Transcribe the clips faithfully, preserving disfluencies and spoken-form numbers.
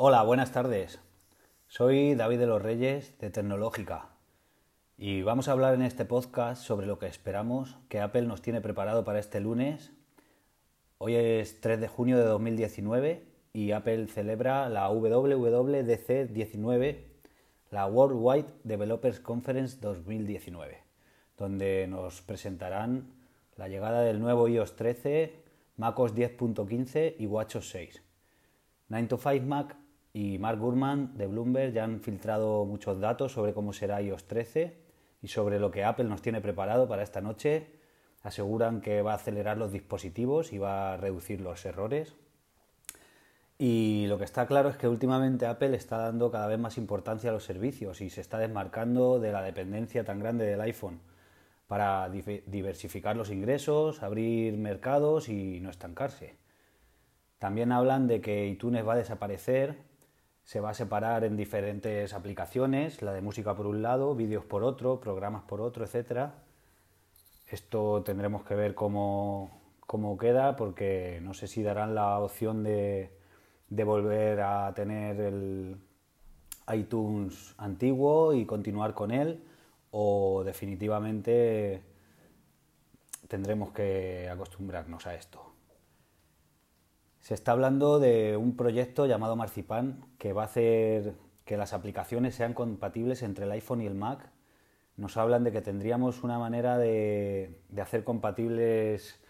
Hola, buenas tardes. Soy David de los Reyes de Tecnológica y vamos a hablar en este podcast sobre lo que esperamos que Apple nos tiene preparado para este lunes. Hoy es tres de junio de dos mil diecinueve y Apple celebra la doble u doble u D C diecinueve, la Worldwide Developers Conference dos mil diecinueve, donde nos presentarán la llegada del nuevo i O S trece, macOS diez punto quince y WatchOS seis. nueve to cinco Mac y Mark Gurman de Bloomberg ya han filtrado muchos datos sobre cómo será i O S trece y sobre lo que Apple nos tiene preparado para esta noche. Aseguran que va a acelerar los dispositivos y va a reducir los errores. Y lo que está claro es que últimamente Apple está dando cada vez más importancia a los servicios y se está desmarcando de la dependencia tan grande del iPhone para diversificar los ingresos, abrir mercados y no estancarse. También hablan de que iTunes va a desaparecer, se va a separar en diferentes aplicaciones, la de música por un lado, vídeos por otro, programas por otro, etcétera. Esto tendremos que ver cómo, cómo queda, porque no sé si darán la opción de, de volver a tener el iTunes antiguo y continuar con él, o definitivamente tendremos que acostumbrarnos a esto. Se está hablando de un proyecto llamado Marzipan que va a hacer que las aplicaciones sean compatibles entre el iPhone y el Mac. Nos hablan de que tendríamos una manera de, de hacer compatibles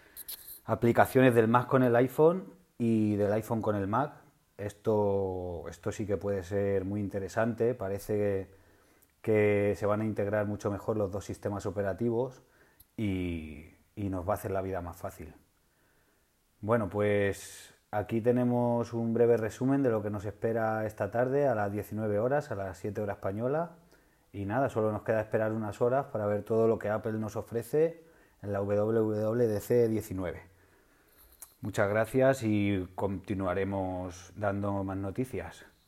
aplicaciones del Mac con el iPhone y del iPhone con el Mac. Esto, esto sí que puede ser muy interesante. Parece que se van a integrar mucho mejor los dos sistemas operativos y, y nos va a hacer la vida más fácil. Bueno, pues aquí tenemos un breve resumen de lo que nos espera esta tarde a las diecinueve horas, a las siete horas española. Y nada, solo nos queda esperar unas horas para ver todo lo que Apple nos ofrece en la doble u doble u D C diecinueve. Muchas gracias y continuaremos dando más noticias.